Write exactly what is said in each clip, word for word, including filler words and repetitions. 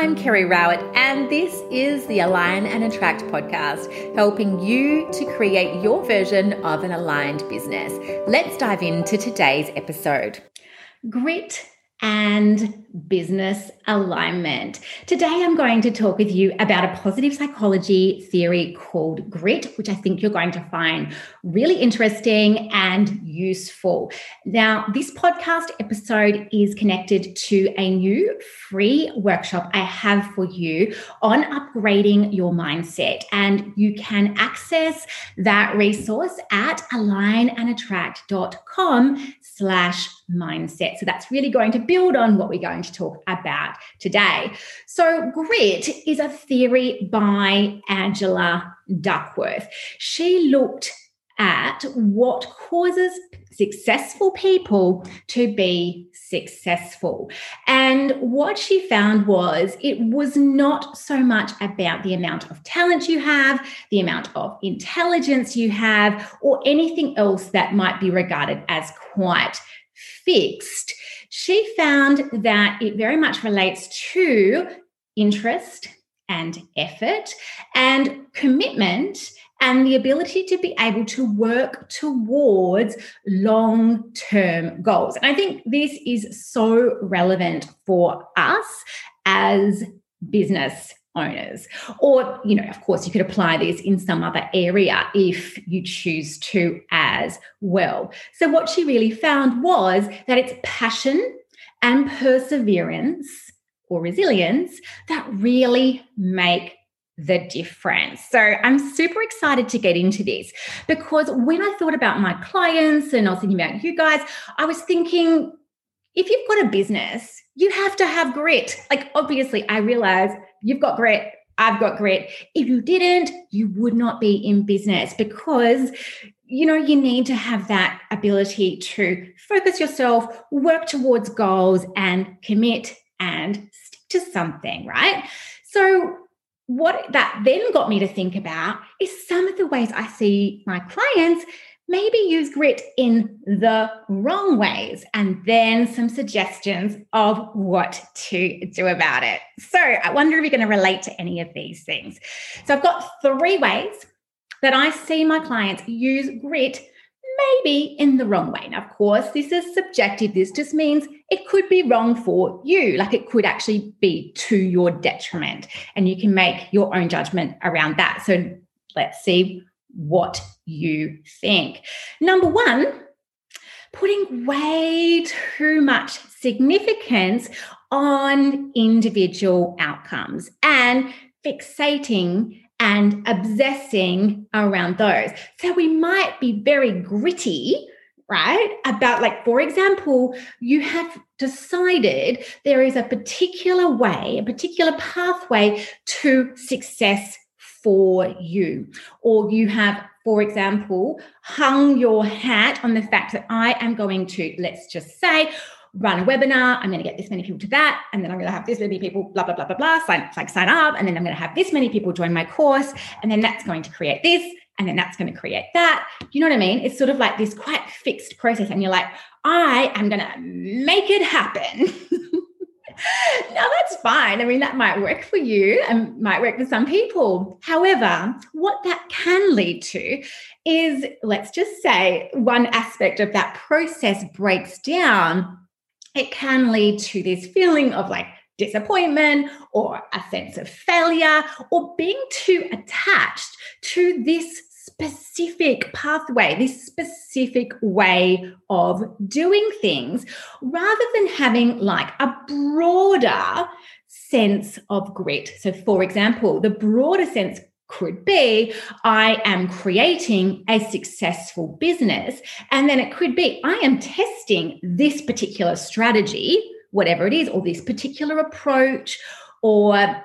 I'm Kerry Rowett, and this is the Align and Attract podcast, helping you to create your version of an aligned business. Let's dive into today's episode. Grit and business alignment. Today, I'm going to talk with you about a positive psychology theory called grit, which I think you're going to find really interesting and useful. Now, this podcast episode is connected to a new free workshop I have for you on upgrading your mindset, and you can access that resource at align and attract dot com slash mindset. So that's really going to build on what we're going to talk about today. So grit is a theory by Angela Duckworth. She looked at what causes successful people to be successful. And what she found was it was not so much about the amount of talent you have, the amount of intelligence you have, or anything else that might be regarded as quite fixed. She found that it very much relates to interest and effort and commitment and the ability to be able to work towards long-term goals. And I think this is so relevant for us as business owners. Or, you know, of course, you could apply this in some other area if you choose to as well. So what she really found was that it's passion and perseverance or resilience that really make the difference. So I'm super excited to get into this, because when I thought about my clients and I was thinking about you guys, I was thinking, if you've got a business, you have to have grit. Like, obviously, I realize you've got grit, I've got grit. If you didn't, you would not be in business, because, you know, you need to have that ability to focus yourself, work towards goals, and commit and stick to something, right? So what that then got me to think about is some of the ways I see my clients maybe use grit in the wrong ways, and then some suggestions of what to do about it. So I wonder if you're going to relate to any of these things. So I've got three ways that I see my clients use grit maybe in the wrong way. Now, of course, this is subjective. This just means it could be wrong for you. Like, it could actually be to your detriment, and you can make your own judgment around that. So let's see what you think. Number one, putting way too much significance on individual outcomes and fixating and obsessing around those. So we might be very gritty, right? About, like, for example, you have decided there is a particular way, a particular pathway to success for you. Or you have, for example, hung your hat on the fact that I am going to, let's just say, run a webinar, I'm going to get this many people to that, and then I'm going to have this many people, blah, blah, blah, blah, blah, sign, like sign up, and then I'm going to have this many people join my course, and then that's going to create this, and then that's going to create that. You know what I mean? It's sort of like this quite fixed process, and you're like, I am going to make it happen. Now, that's fine. I mean, that might work for you and might work for some people. However, what that can lead to is, let's just say, one aspect of that process breaks down. It can lead to this feeling of, like, disappointment or a sense of failure, or being too attached to this specific pathway, this specific way of doing things, rather than having, like, a broader sense of grit. So, for example, the broader sense could be, I am creating a successful business. And then it could be, I am testing this particular strategy, whatever it is, or this particular approach, or,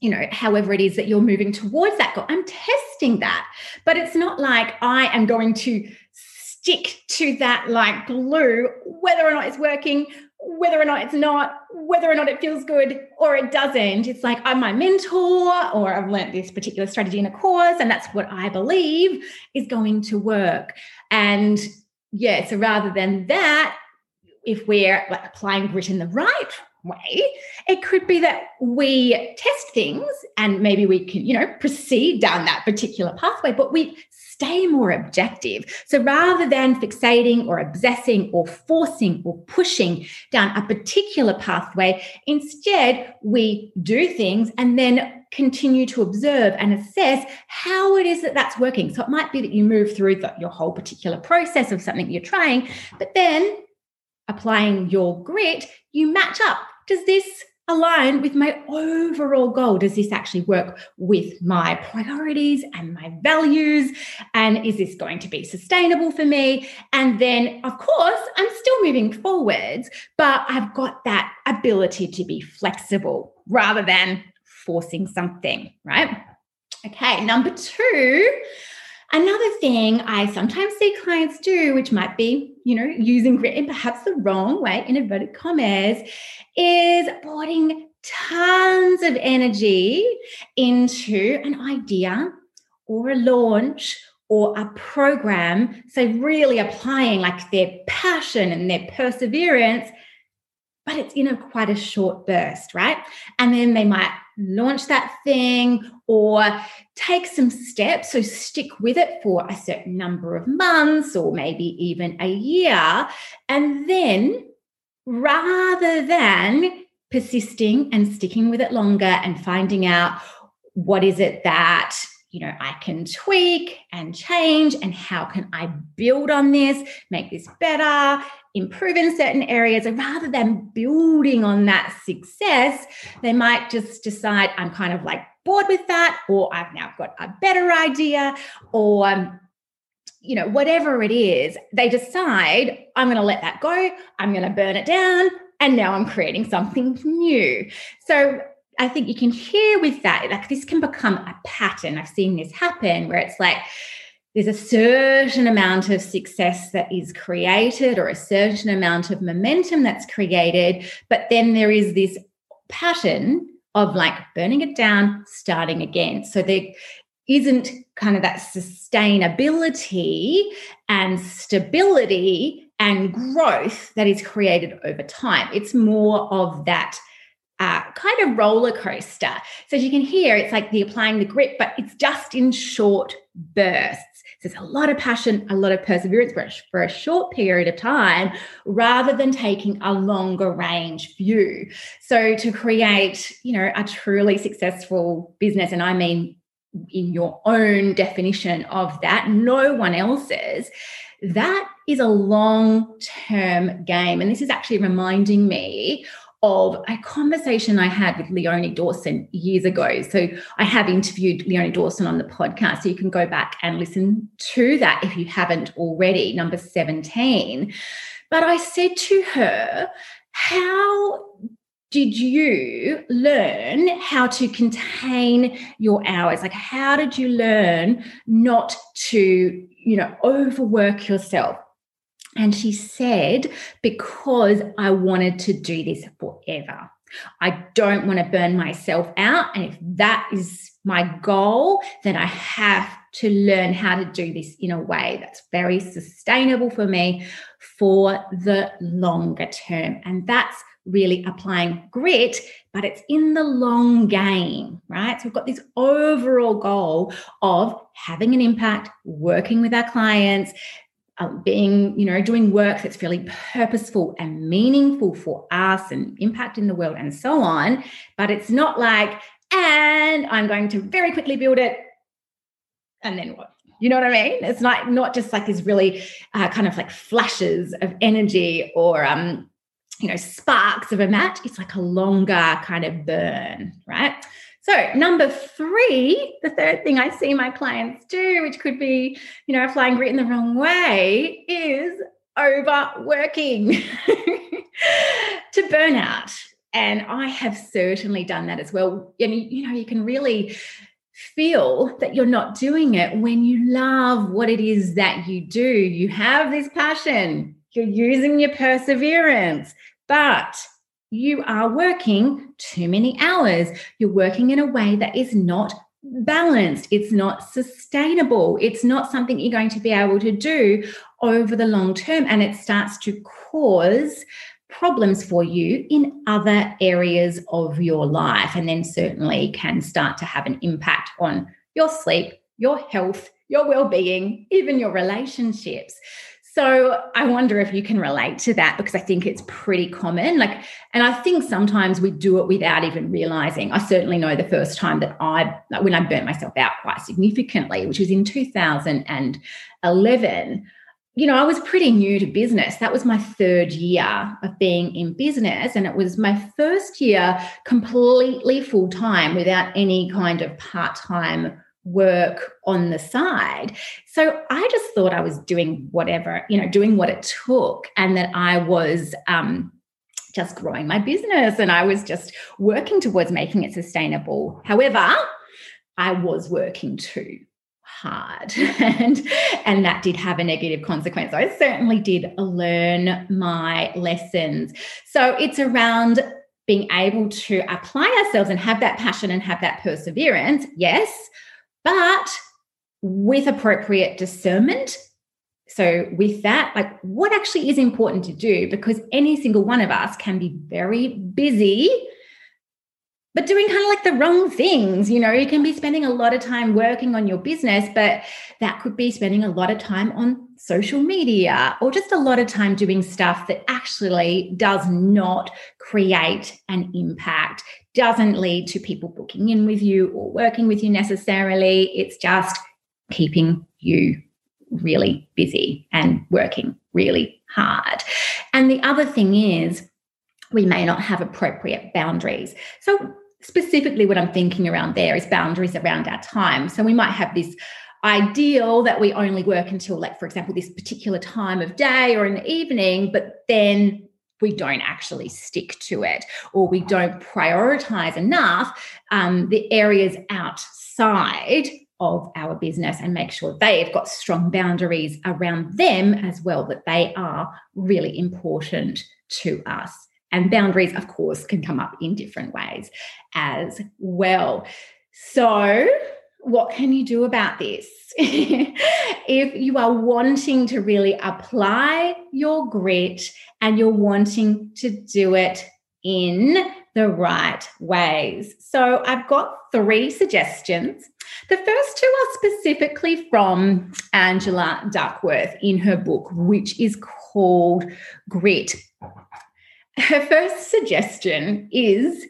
you know, however it is that you're moving towards that goal. I'm testing that. But it's not like I am going to stick to that like glue, whether or not it's working, whether or not it's not, whether or not it feels good or it doesn't. It's like, I'm my mentor, or I've learned this particular strategy in a course, and that's what I believe is going to work. And yeah, so rather than that, if we're, like, applying grit in the right way. It could be that we test things and maybe we can, you know, proceed down that particular pathway, but we stay more objective. So rather than fixating or obsessing or forcing or pushing down a particular pathway, instead we do things and then continue to observe and assess how it is that that's working. So it might be that you move through the, your whole particular process of something you're trying, but then applying your grit, you match up. Does this align with my overall goal? Does this actually work with my priorities and my values? And is this going to be sustainable for me? And then, of course, I'm still moving forwards, but I've got that ability to be flexible rather than forcing something, right? Okay, number two, another thing I sometimes see clients do, which might be, you know, using grit in perhaps the wrong way, in inverted commas, is pouring tons of energy into an idea or a launch or a program. So really applying like their passion and their perseverance, but it's in a quite a short burst, right? And then they might launch that thing or take some steps, so stick with it for a certain number of months or maybe even a year. And then rather than persisting and sticking with it longer and finding out what is it that, you know, I can tweak and change, and how can I build on this, make this better, improve in certain areas. And rather than building on that success, they might just decide, I'm kind of like bored with that, or I've now got a better idea, or, um, you know, whatever it is, they decide, I'm going to let that go, I'm going to burn it down, and now I'm creating something new. So I think you can hear with that, like this can become a pattern. I've seen this happen where it's like there's a certain amount of success that is created or a certain amount of momentum that's created, but then there is this pattern of like burning it down, starting again. So there isn't kind of that sustainability and stability and growth that is created over time. It's more of that Uh, kind of roller coaster. So as you can hear, it's like the applying the grit, but it's just in short bursts. So there's a lot of passion, a lot of perseverance for a, for a short period of time, rather than taking a longer range view. So to create, you know, a truly successful business, and I mean in your own definition of that, no one else's, that is a long-term game. And this is actually reminding me of a conversation I had with Leonie Dawson years ago. So I have interviewed Leonie Dawson on the podcast, so you can go back and listen to that if you haven't already, number seventeen. But I said to her, how did you learn how to contain your hours? Like, how did you learn not to, you know, overwork yourself? And she said, because I wanted to do this forever. I don't want to burn myself out. And if that is my goal, then I have to learn how to do this in a way that's very sustainable for me for the longer term. And that's really applying grit, but it's in the long game, right? So we've got this overall goal of having an impact, working with our clients, Um, being, you know, doing work that's really purposeful and meaningful for us and impact in the world and so on. But it's not like, and I'm going to very quickly build it and then what? You know what I mean? It's not, not just like these really uh, kind of like flashes of energy or, um, you know, sparks of a match. It's like a longer kind of burn, right? So number three, the third thing I see my clients do, which could be, you know, applying grit in the wrong way, is overworking to burnout. And I have certainly done that as well. And, you know, you can really feel that you're not doing it when you love what it is that you do. You have this passion. You're using your perseverance. But you are working too many hours. You're working in a way that is not balanced. It's not sustainable. It's not something you're going to be able to do over the long term. And it starts to cause problems for you in other areas of your life, and then certainly can start to have an impact on your sleep, your health, your well-being, even your relationships. So I wonder if you can relate to that, because I think it's pretty common. Like, and I think sometimes we do it without even realizing. I certainly know the first time that I, like when I burnt myself out quite significantly, which was in two thousand eleven, you know, I was pretty new to business. That was my third year of being in business. And it was my first year completely full-time without any kind of part-time work on the side. So I just thought I was doing whatever, you know, doing what it took, and that I was um, just growing my business, and I was just working towards making it sustainable. However, I was working too hard, and, and that did have a negative consequence. I certainly did learn my lessons. So it's around being able to apply ourselves and have that passion and have that perseverance, yes, but with appropriate discernment. So with that, like what actually is important to do, because any single one of us can be very busy, but doing kind of like the wrong things. You know, you can be spending a lot of time working on your business, but that could be spending a lot of time on social media, or just a lot of time doing stuff that actually does not create an impact, doesn't lead to people booking in with you or working with you necessarily. It's just keeping you really busy and working really hard. And the other thing is, we may not have appropriate boundaries. So specifically what I'm thinking around there is boundaries around our time. So we might have this ideal that we only work until, like, for example, this particular time of day or in the evening, but then we don't actually stick to it, or we don't prioritize enough um, the areas outside of our business and make sure they've got strong boundaries around them as well, that they are really important to us. And boundaries, of course, can come up in different ways as well. So what can you do about this? If you are wanting to really apply your grit and you're wanting to do it in the right ways. So I've got three suggestions. The first two are specifically from Angela Duckworth in her book, which is called Grit. Her first suggestion is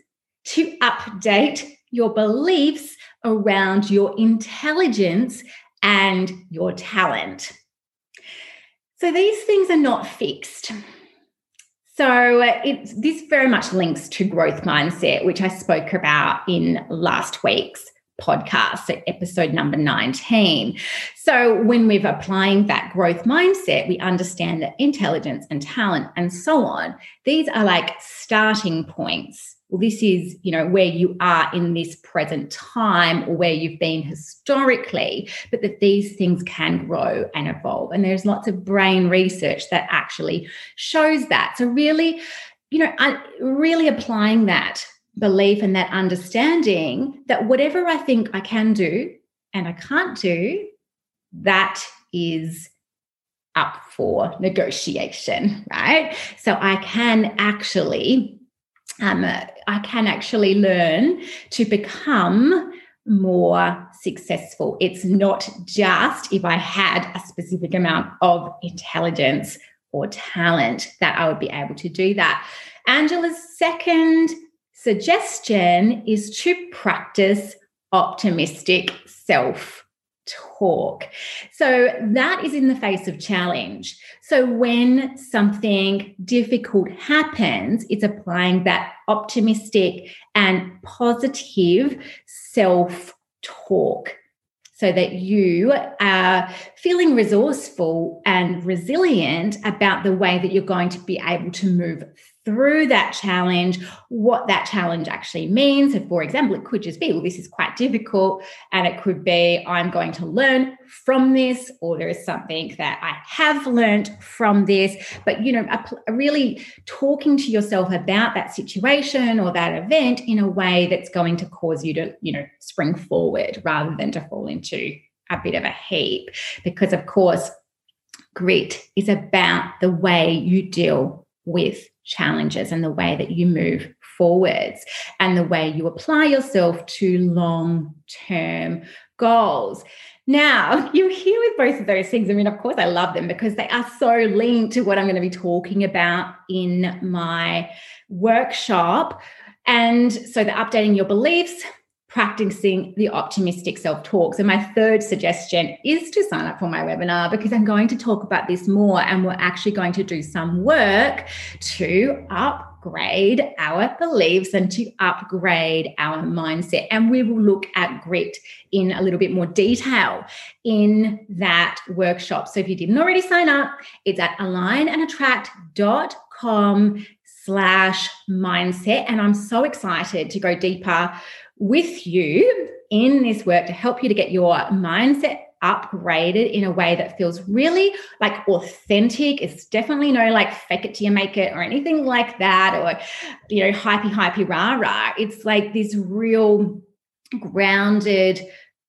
to update your beliefs around your intelligence and your talent. So these things are not fixed. So it's, this very much links to growth mindset, which I spoke about in last week's podcast, so episode number nineteen. So when we're applying that growth mindset, we understand that intelligence and talent and so on, these are like starting points. Well, this is, you know, where you are in this present time or where you've been historically, but that these things can grow and evolve. And there's lots of brain research that actually shows that. So really, you know, really applying that belief and that understanding that whatever I think I can do and I can't do, that is up for negotiation, right? So I can actually... Um, I can actually learn to become more successful. It's not just if I had a specific amount of intelligence or talent that I would be able to do that. Angela's second suggestion is to practice optimistic self-talk. So that is in the face of challenge. So when something difficult happens, it's applying that optimistic and positive self-talk so that you are feeling resourceful and resilient about the way that you're going to be able to move through that challenge, what that challenge actually means. So, for example, it could just be, well, this is quite difficult, and it could be, I'm going to learn from this, or there is something that I have learned from this. But, you know, really talking to yourself about that situation or that event in a way that's going to cause you to, you know, spring forward rather than to fall into a bit of a heap. Because, of course, grit is about the way you deal with challenges and the way that you move forwards and the way you apply yourself to long-term goals. Now, you're here with both of those things. I mean, of course, I love them because they are so linked to what I'm going to be talking about in my workshop. And so the updating your beliefs, practicing the optimistic self-talk. So my third suggestion is to sign up for my webinar because I'm going to talk about this more, and we're actually going to do some work to upgrade our beliefs and to upgrade our mindset. And we will look at grit in a little bit more detail in that workshop. So if you didn't already sign up, it's at align and attract dot com slash mindset. And I'm so excited to go deeper with you in this work to help you to get your mindset upgraded in a way that feels really like authentic. It's definitely no like fake it till you make it or anything like that, or, you know, hypey, hypey, rah, rah. It's like this real grounded,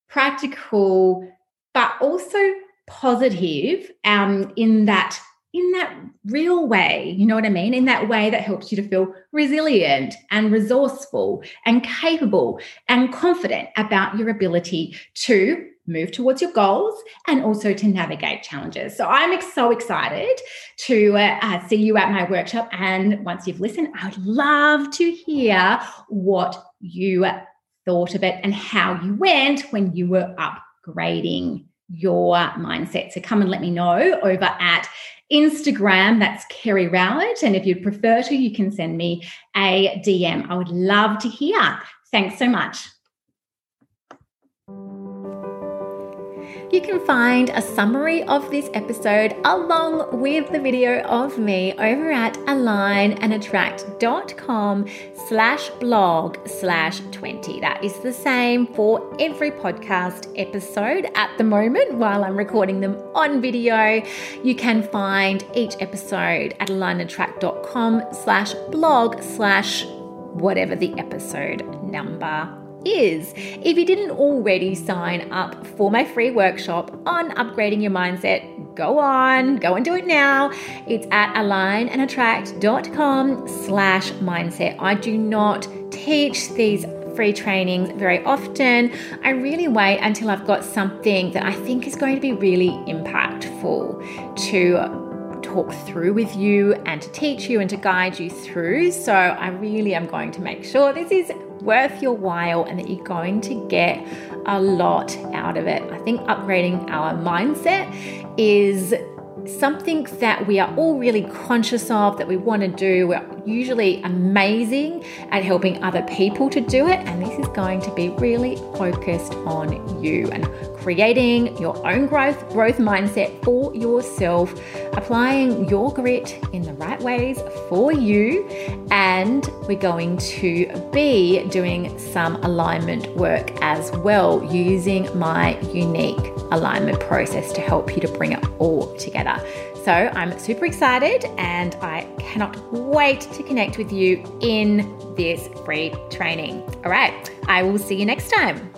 practical, but also positive um, in that in that real way, you know what I mean? In that way that helps you to feel resilient and resourceful and capable and confident about your ability to move towards your goals and also to navigate challenges. So I'm so excited to uh, see you at my workshop. And once you've listened, I would love to hear what you thought of it and how you went when you were upgrading your mindset. So come and let me know over at Instagram, that's Kerry Rowett. And if you'd prefer to, you can send me a D M. I would love to hear. Thanks so much. You can find a summary of this episode along with the video of me over at align and attract dot com slash blog slash twenty. That is the same for every podcast episode at the moment while I'm recording them on video. You can find each episode at align and attract dot com slash blog slash whatever the episode number is. If you didn't already sign up for my free workshop on upgrading your mindset, go on, go and do it now. It's at align and attract dot com slash mindset. I do not teach these free trainings very often. I really wait until I've got something that I think is going to be really impactful to talk through with you and to teach you and to guide you through. So I really am going to make sure this is worth your while and that you're going to get a lot out of it. I think upgrading our mindset is something that we are all really conscious of, that we want to do. We're usually amazing at helping other people to do it, and this is going to be really focused on you and creating your own growth growth mindset for yourself, applying your grit in the right ways for you. And we're going to be doing some alignment work as well, using my unique alignment process to help you to bring it all together. So I'm super excited, and I cannot wait to connect with you in this free training. All right, I will see you next time.